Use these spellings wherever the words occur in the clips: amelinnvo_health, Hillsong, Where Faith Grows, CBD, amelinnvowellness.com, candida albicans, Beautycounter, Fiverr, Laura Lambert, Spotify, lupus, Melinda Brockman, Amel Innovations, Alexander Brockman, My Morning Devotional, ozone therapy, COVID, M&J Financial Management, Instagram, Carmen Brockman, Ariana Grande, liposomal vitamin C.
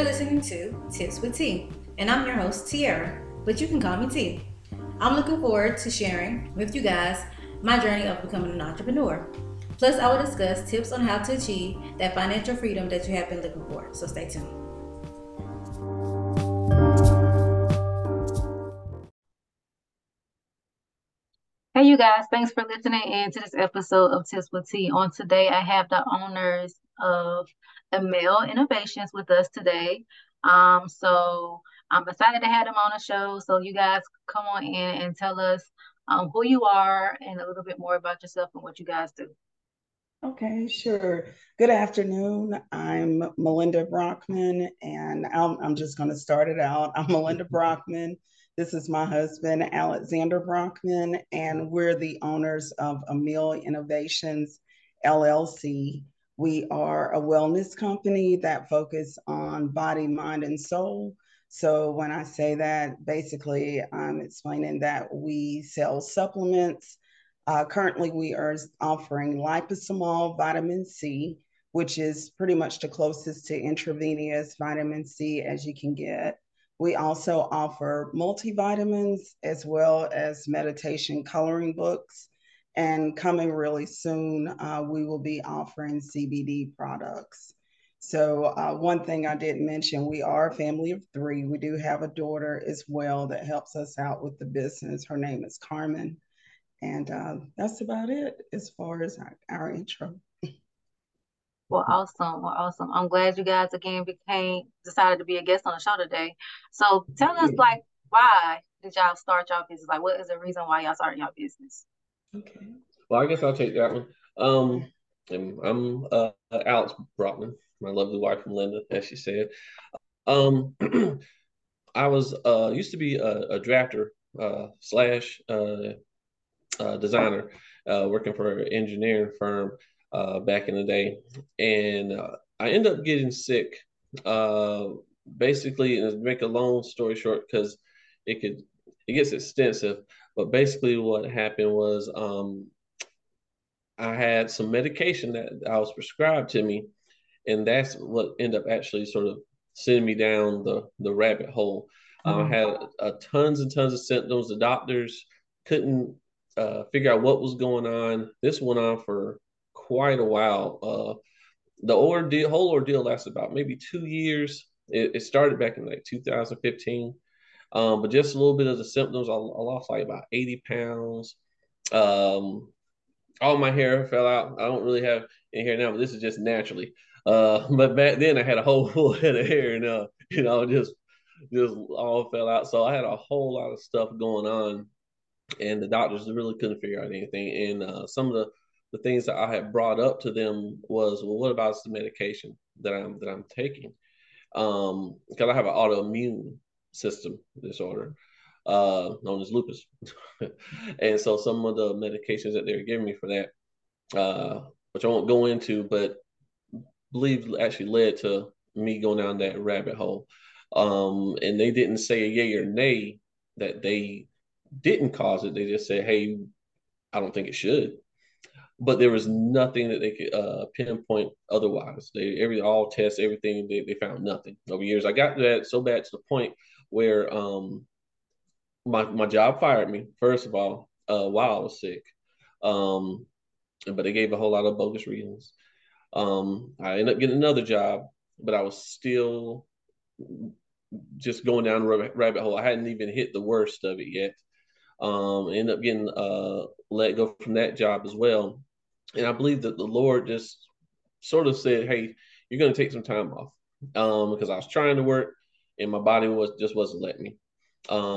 You're listening to Tips with T, and I'm your host, Tiara, but you can call me T. I'm looking forward to sharing with you guys my journey of becoming an entrepreneur. Plus, I will discuss tips on how to achieve that financial freedom that you have been looking for, so stay tuned. Hey, you guys, thanks for listening in to this episode of Tips with T. On today, I have the owners of Amel Innovations with us today. So I'm excited to have them on the show. So you guys come on in and tell us who you are and a little bit more about yourself and what you guys do. Okay, sure. Good afternoon. I'm Melinda Brockman, and I'm just going to start it out. I'm Melinda Brockman. This is my husband, Alexander Brockman, and we're the owners of Amel Innovations, LLC. We are a wellness company that focuses on body, mind, and soul. So when I say that, basically, I'm explaining that we sell supplements. Currently, we are offering liposomal vitamin C, which is pretty much the closest to intravenous vitamin C as you can get. We also offer multivitamins as well as meditation coloring books. And coming really soon, we will be offering CBD products. So one thing I didn't mention, we are a family of three. We do have a daughter as well that helps us out with the business. Her name is Carmen. And that's about it as far as our intro. Well, awesome. I'm glad you guys again decided to be a guest on the show today. So tell us, like, why did y'all start y'all business? Like, what is the reason why y'all started y'all business? Okay. Well, I guess I'll take that one. I'm Alex Brockman, my lovely wife, Melinda, as she said. I was used to be a drafter slash designer, working for an engineering firm back in the day, and I ended up getting sick. Basically, and to make a long story short, because it gets extensive. But basically, what happened was I had some medication that I was prescribed to me, and that's what ended up actually sort of sending me down the rabbit hole. I had tons and tons of symptoms. The doctors couldn't figure out what was going on. This went on for quite a while. The whole ordeal lasted about maybe 2 years. It started back in like 2015. But just a little bit of the symptoms, I lost like about 80 pounds. All my hair fell out. I don't really have any hair now, but this is just naturally. But back then I had a whole full head of hair and, just all fell out. So I had a whole lot of stuff going on, and the doctors really couldn't figure out anything. And some of the things that I had brought up to them was, well, what about the medication that I'm taking? Because I have an autoimmune system disorder known as lupus. And so some of the medications that they were giving me for that, which I won't go into, but believe actually led to me going down that rabbit hole. And they didn't say a yay or nay that they didn't cause it. They just said, hey, I don't think it should. But there was nothing that they could pinpoint otherwise. All tests, everything, they found nothing over years. I got that so bad to the point where my job fired me, first of all, while I was sick. But they gave a whole lot of bogus reasons. I ended up getting another job, but I was still just going down the rabbit hole. I hadn't even hit the worst of it yet. I ended up getting let go from that job as well. And I believe that the Lord just sort of said, hey, you're going to take some time off, because I was trying to work and my body wasn't letting me. I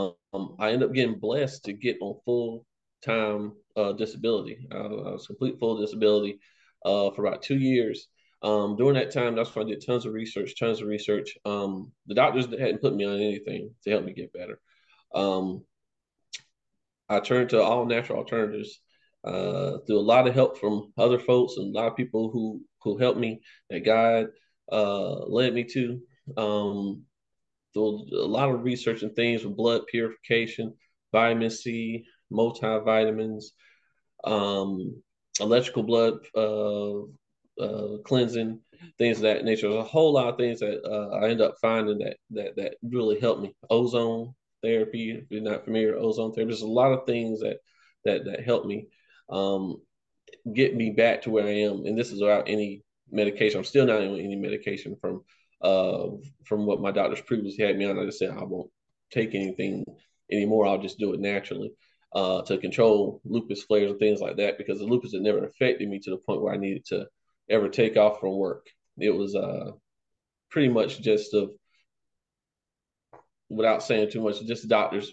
ended up getting blessed to get on full-time disability. I was complete full disability for about 2 years. During that time, that's when I did tons of research. The doctors hadn't put me on anything to help me get better. I turned to all natural alternatives through a lot of help from other folks and a lot of people who helped me, that God led me to. Through a lot of research and things with blood purification, vitamin C, multivitamins, electrical blood cleansing, things of that nature. There's a whole lot of things that I end up finding that really helped me. Ozone therapy, if you're not familiar with ozone therapy, there's a lot of things that help me get me back to where I am. And this is without any medication. I'm still not on any medication from what my doctors previously had me on. I just said I won't take anything anymore. I'll just do it naturally to control lupus flares and things like that, because the lupus had never affected me to the point where I needed to ever take off from work. It was pretty much just without saying too much, just doctors'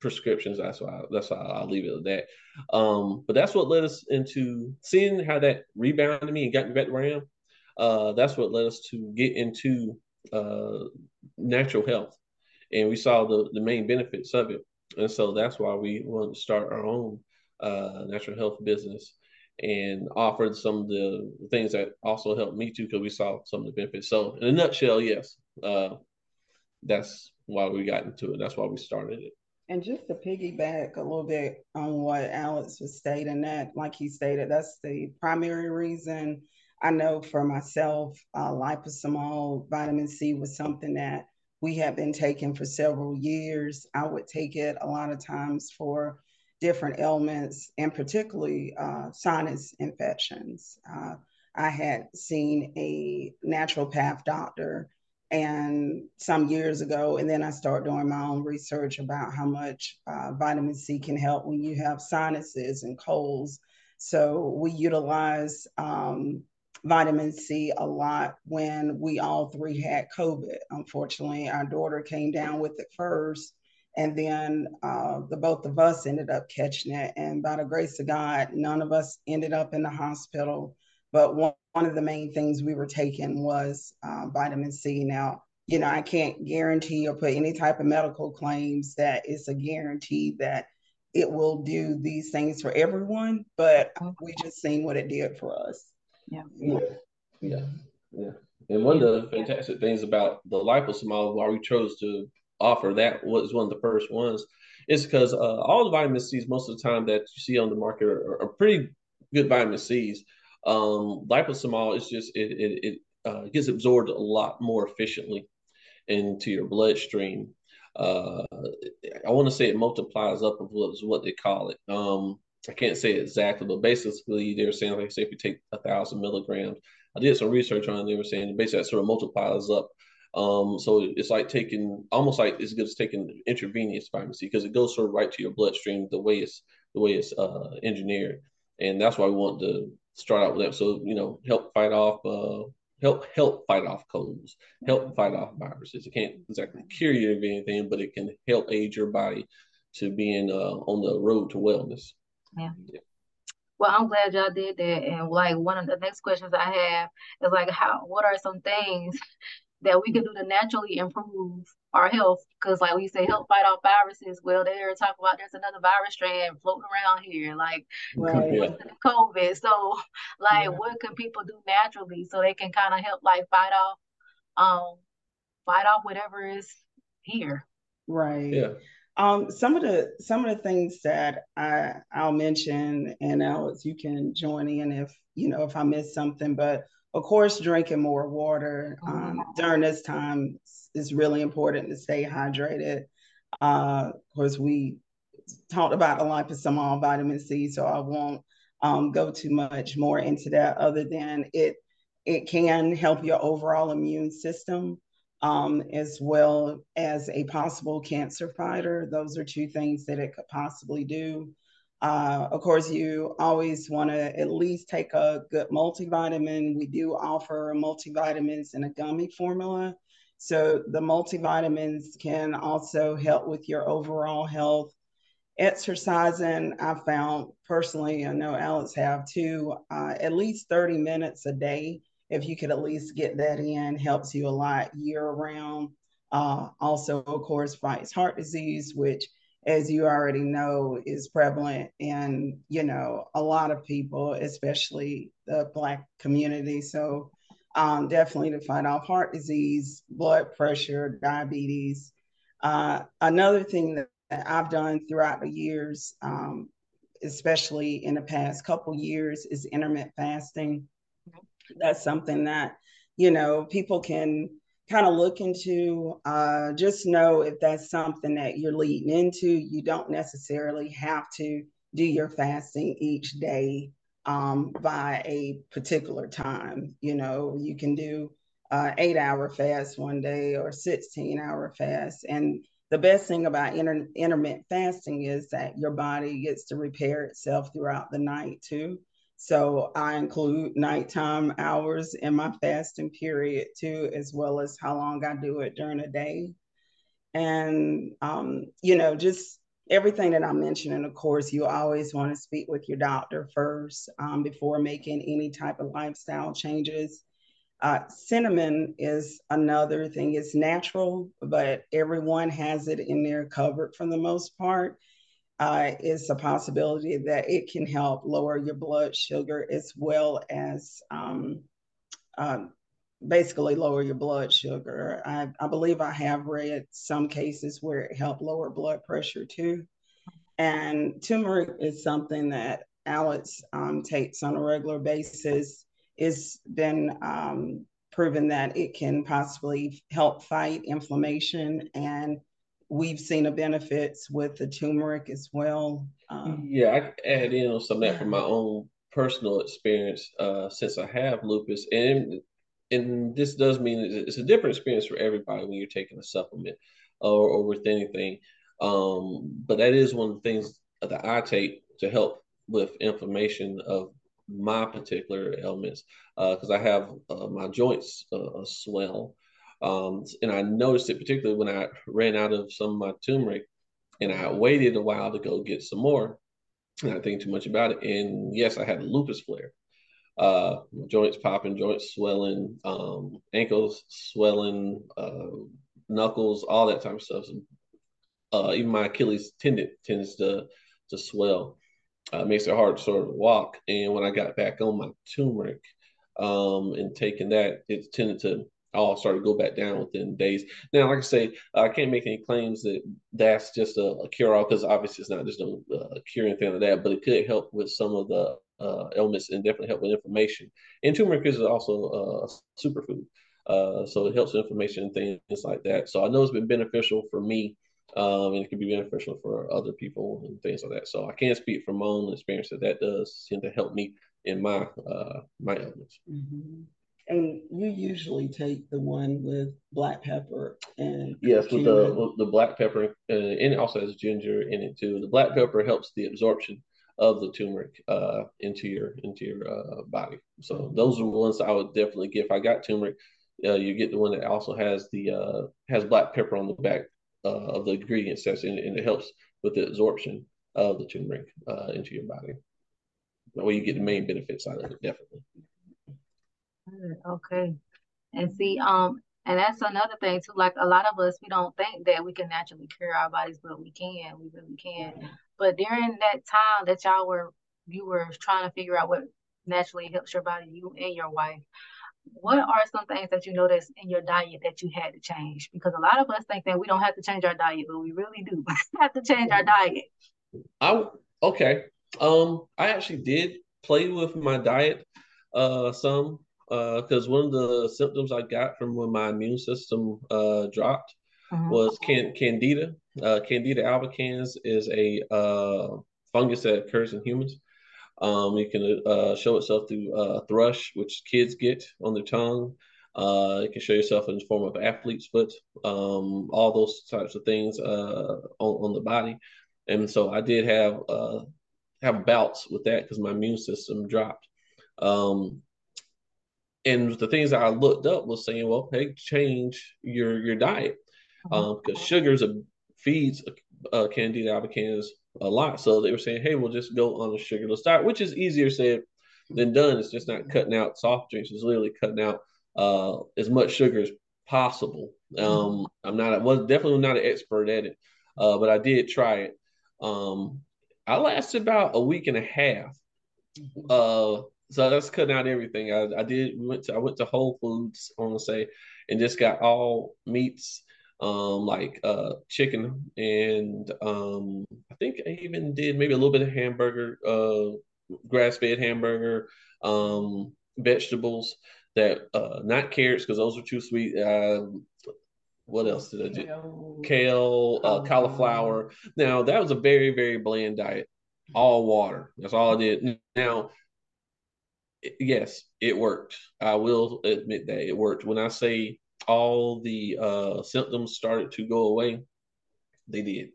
prescriptions. That's why I'll leave it at that. But that's what led us into seeing how that rebounded me and got me back to where I am. That's what led us to get into natural health. And we saw the main benefits of it. And so that's why we wanted to start our own natural health business and offered some of the things that also helped me too, because we saw some of the benefits. So in a nutshell, yes, that's why we got into it. That's why we started it. And just to piggyback a little bit on what Alex was stating, that, like he stated, that's the primary reason. I know for myself, liposomal vitamin C was something that we have been taking for several years. I would take it a lot of times for different ailments, and particularly sinus infections. I had seen a naturopath doctor and some years ago, and then I started doing my own research about how much vitamin C can help when you have sinuses and colds. So we utilize vitamin C a lot when we all three had COVID. Unfortunately, our daughter came down with it first, and then the both of us ended up catching it. And by the grace of God, none of us ended up in the hospital. But one of the main things we were taking was vitamin C. Now, you know, I can't guarantee or put any type of medical claims that it's a guarantee that it will do these things for everyone, but we just seen what it did for us. Yeah. Yeah. Yeah. Yeah. And one of the fantastic things about the liposomal, why we chose to offer that was one of the first ones, is because all the vitamin C's most of the time that you see on the market are pretty good vitamin C's. Liposomal is just, it gets absorbed a lot more efficiently into your bloodstream. I want to say it multiplies up of what they call it. I can't say exactly, but basically they're saying, like, say if you take 1,000 milligrams, I did some research on it. They were saying basically that sort of multiplies up. So it's like taking, almost like it's good as taking intravenous vitamin C, because it goes sort of right to your bloodstream the way it's engineered, and that's why we want to start out with that. So, you know, help fight off colds, help fight off viruses. It can't exactly cure you of anything, but it can help aid your body to being on the road to wellness. Yeah. Well, I'm glad y'all did that. And like one of the next questions I have is like, what are some things that we can do to naturally improve our health? Because like we say, help fight off viruses. Well, they're talking about there's another virus strand floating around here, like COVID. So like, what can people do naturally so they can kind of help like fight off whatever is here? Right. Yeah. Some of the things that I'll mention, and Alex, you can join in if I miss something, but of course, drinking more water during this time is really important to stay hydrated. Of course, we talked about the liposomal vitamin C, so I won't go too much more into that, other than it can help your overall immune system, as well as a possible cancer fighter. Those are two things that it could possibly do. Of course, you always want to at least take a good multivitamin. We do offer multivitamins in a gummy formula. So the multivitamins can also help with your overall health. Exercising, I found personally, I know Alex have too, at least 30 minutes a day. If you could at least get that in, helps you a lot year round. Also, of course, fights heart disease, which, as you already know, is prevalent in, you know, a lot of people, especially the Black community. So definitely to fight off heart disease, blood pressure, diabetes. Another thing that I've done throughout the years, especially in the past couple years, is intermittent fasting. That's something that, you know, people can kind of look into. Just know if that's something that you're leading into, you don't necessarily have to do your fasting each day by a particular time. You know, you can do 8-hour fast one day or 16-hour fast. And the best thing about intermittent fasting is that your body gets to repair itself throughout the night too. So I include nighttime hours in my fasting period too, as well as how long I do it during the day. And, you know, just everything that I mentioned. Of course, you always want to speak with your doctor first before making any type of lifestyle changes. Cinnamon is another thing. It's natural, but everyone has it in their cupboard for the most part. It's a possibility that it can help lower your blood sugar as well as basically lower your blood sugar. I believe I have read some cases where it helped lower blood pressure too. And turmeric is something that Alex takes on a regular basis. It's been proven that it can possibly help fight inflammation, and we've seen the benefits with the turmeric as well. Yeah, I could add in on some of that from my own personal experience since I have lupus. And this does mean it's a different experience for everybody when you're taking a supplement or with anything. But that is one of the things that I take to help with inflammation of my particular ailments, because I have my joints swell. And I noticed it particularly when I ran out of some of my turmeric, and I waited a while to go get some more, and I think too much about it. And yes, I had a lupus flare, joints popping, joints swelling, ankles swelling, knuckles, all that type of stuff. Even my Achilles tendon tends to swell. Makes it hard to sort of walk. And when I got back on my turmeric and taking that, it tended to all started to go back down within days. Now, like I say, I can't make any claims that that's just a cure-all, because obviously it's not just a cure anything like that, but it could help with some of the ailments and definitely help with inflammation. And turmeric is also a superfood, so it helps with inflammation and things like that. So I know it's been beneficial for me, and it can be beneficial for other people and things like that. So I can't speak from my own experience that does seem to help me in my my ailments. Mm-hmm. And you usually take the one with black pepper and yes, with the black pepper, and it also has ginger in it too. The black pepper helps the absorption of the turmeric into your body. So those are ones I would definitely get. If I got turmeric, you get the one that also has the has black pepper on the back of the ingredient sets, and it helps with the absorption of the turmeric into your body. That way you get the main benefits out of it, definitely. Okay. And see, and that's another thing too, like a lot of us, we don't think that we can naturally cure our bodies, but we can, we really can. Mm-hmm. But during that time that you were trying to figure out what naturally helps your body, you and your wife, what are some things that you noticed in your diet that you had to change? Because a lot of us think that we don't have to change our diet, but we really do have to change our diet. I actually did play with my diet some. Because one of the symptoms I got from when my immune system dropped was candida. Candida albicans is a fungus that occurs in humans. It can show itself through thrush, which kids get on their tongue. It can show itself in the form of athlete's foot, all those types of things on the body. And so I did have bouts with that because my immune system dropped. And the things that I looked up was saying, well, hey, change your diet, because sugars feeds candida albicans a lot. So they were saying, hey, we'll just go on a sugarless diet, which is easier said than done. It's just not cutting out soft drinks. It's literally cutting out as much sugar as possible. I was definitely not an expert at it, but I did try it. I lasted about a week and a half. So that's cutting out everything. I went to Whole Foods, I want to say, and just got all meats, like chicken, and I think I even did maybe a little bit of hamburger, grass-fed hamburger, vegetables that not carrots because those are too sweet. What else did I do? Kale, cauliflower. Now that was a very, very bland diet. All water. That's all I did. Now, yes, it worked. I will admit that it worked. When I say all the symptoms started to go away, they did.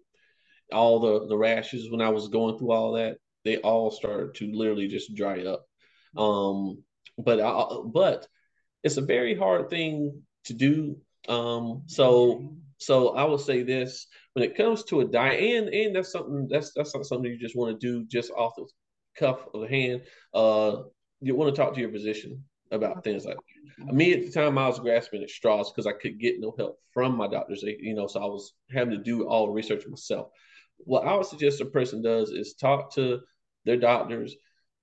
All the rashes, when I was going through all that, they all started to literally just dry up. But it's a very hard thing to do. So I would say this, when it comes to a diet, and that's not something you just want to do just off the cuff of the hand. You want to talk to your physician about things like that. Me at the time, I was grasping at straws because I could get no help from my doctors, so I was having to do all the research myself. What I would suggest a person does is talk to their doctors,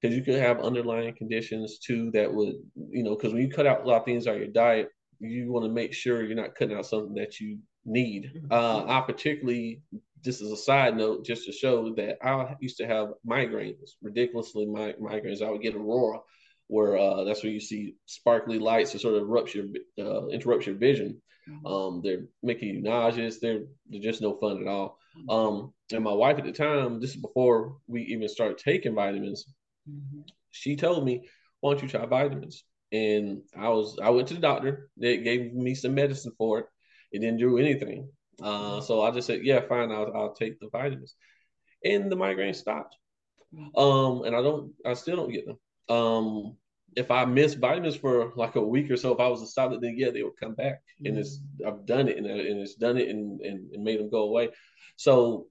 because you could have underlying conditions too that would, because when you cut out a lot of things out of your diet, you want to make sure you're not cutting out something that you need. I particularly, just as a side note, just to show that I used to have migraines, ridiculously migraines. I would get aurora, where that's where you see sparkly lights that sort of interrupts your vision. They're making you nauseous. They're just no fun at all. And my wife at the time, this is before we even started taking vitamins, she told me, "Why don't you try vitamins?" And I went to the doctor. They gave me some medicine for it. It didn't do anything. So I just said, "Yeah, fine. I'll take the vitamins," and the migraine stopped. And I still don't get them. If I missed vitamins for like a week or so, if I was to stop it, then yeah, they would come back. And I've done it, and it's done it, and made them go away. So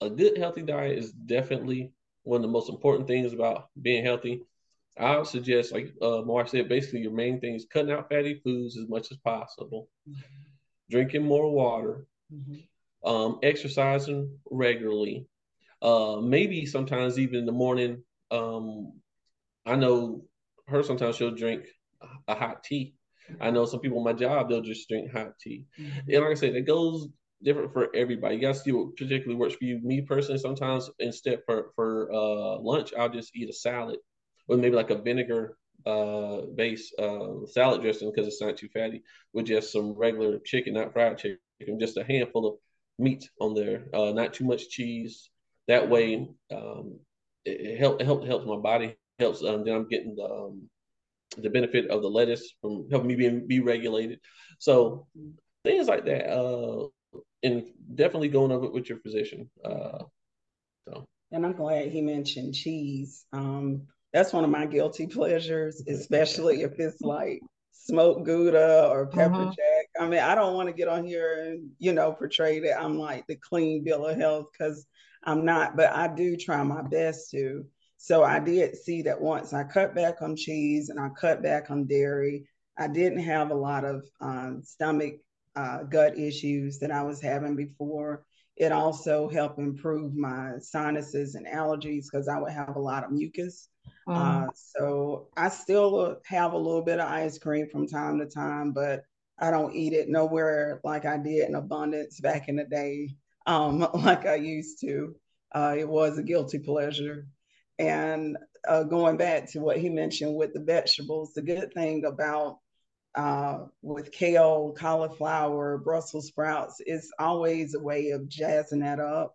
a good healthy diet is definitely one of the most important things about being healthy. I would suggest, like my wife said, basically your main thing is cutting out fatty foods as much as possible, drinking more water, exercising regularly, maybe sometimes even in the morning. I know her, sometimes she'll drink a hot tea. I know some people in my job, they'll just drink hot tea. And like I said, it goes different for everybody. You got to see what particularly works for you. Me personally, sometimes instead for lunch, I'll just eat a salad with maybe like a vinegar based salad dressing, because it's not too fatty, with just some regular chicken, not fried chicken, just a handful of meat on there, not too much cheese. That way it helps my body. Helps. Then I'm getting the benefit of the lettuce from helping me be regulated. So things like that, and definitely going over it with your physician. And I'm glad he mentioned cheese. That's one of my guilty pleasures, especially if it's like smoked Gouda or pepper jack. I mean, I don't want to get on here and, portray that I'm like the clean bill of health, because I'm not, but I do try my best to. So I did see that once I cut back on cheese and I cut back on dairy, I didn't have a lot of stomach gut issues that I was having before. It also helped improve my sinuses and allergies, because I would have a lot of mucus. So I still have a little bit of ice cream from time to time, but I don't eat it nowhere like I did in abundance back in the day, like I used to. It was a guilty pleasure. And going back to what he mentioned with the vegetables, the good thing about with kale, cauliflower, Brussels sprouts, it's always a way of jazzing that up,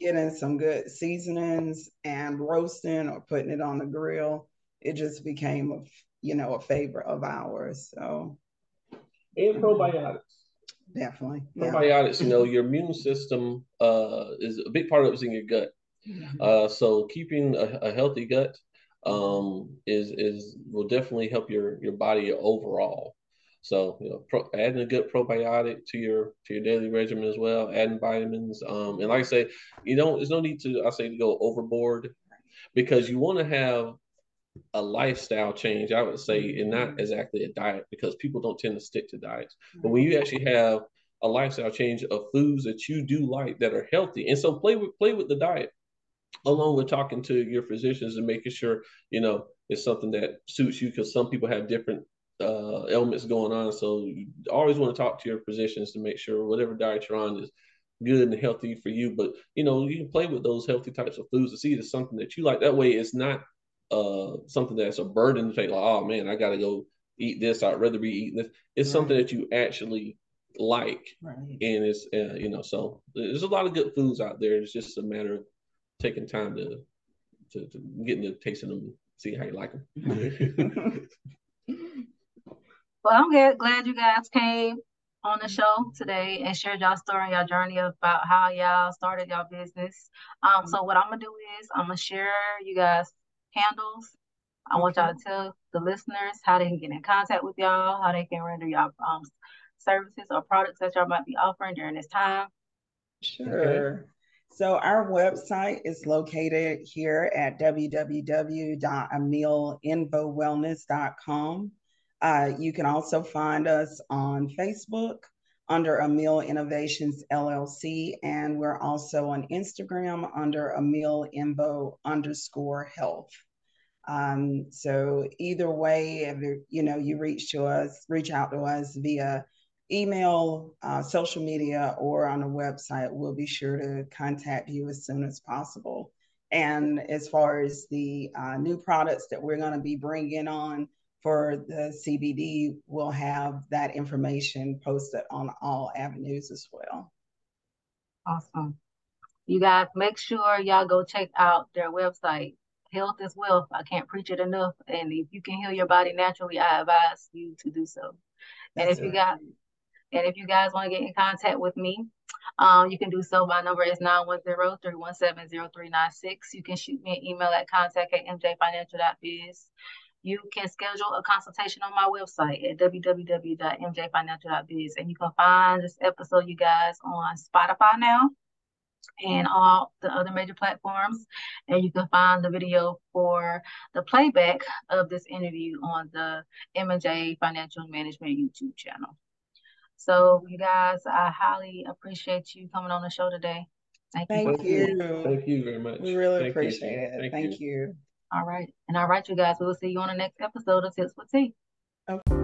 getting some good seasonings and roasting or putting it on the grill. It just became a favorite of ours. So, and probiotics. Definitely. Probiotics, your immune system is a big part of it's in your gut. So keeping a healthy gut will definitely help your body overall. So adding a good probiotic to your daily regimen as well, adding vitamins. And like I say, there's no need to go overboard, because you want to have a lifestyle change, I would say, and not exactly a diet, because people don't tend to stick to diets. But when you actually have a lifestyle change of foods that you do like that are healthy, and so play with the diet, along with talking to your physicians and making sure, it's something that suits you, because some people have different ailments going on. So you always want to talk to your physicians to make sure whatever diet you're on is good and healthy for you. But, you can play with those healthy types of foods to see if it's something that you like. That way it's not something that's a burden to take, like, oh man, I gotta go eat this, I'd rather be eating this. It's something that you actually like, and it's you know, so there's a lot of good foods out there. It's just a matter of taking time to get into tasting them, see how you like them. Well, I'm glad you guys came on the show today and shared y'all story, y'all journey about how y'all started y'all business. So what I'm gonna do is I'm gonna share you guys' handles. I want y'all to tell the listeners how they can get in contact with y'all, how they can render y'all services or products that y'all might be offering during this time. Sure. Okay. So our website is located here at www.amelinnvowellness.com. You can also find us on Facebook under Amel Innovations LLC, and we're also on Instagram under amelinnvo_health. So either way, if you know, you reach out to us via email, social media, or on the website, we'll be sure to contact you as soon as possible. And as far as the new products that we're going to be bringing on for the CBD, we'll have that information posted on all avenues as well. Awesome. You guys, make sure y'all go check out their website. Health is wealth. I can't preach it enough. And if you can heal your body naturally, I advise you to do so. And if you guys want to get in contact with me, you can do so. My number is 910-317-0396. You can shoot me an email at contact@mjfinancial.biz. You can schedule a consultation on my website at www.mjfinancial.biz. And you can find this episode, you guys, on Spotify now and all the other major platforms. And you can find the video for the playback of this interview on the M&J Financial Management YouTube channel. So, you guys, I highly appreciate you coming on the show today. Thank you. Thank you very much. We really appreciate it. Thank you. All right. And all right, you guys, we will see you on the next episode of Tips with T. Okay.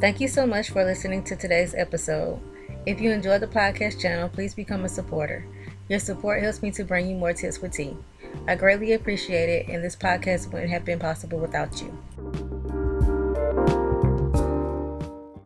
Thank you so much for listening to today's episode. If you enjoyed the podcast channel, please become a supporter. Your support helps me to bring you more Tips with T. I greatly appreciate it, and this podcast wouldn't have been possible without you.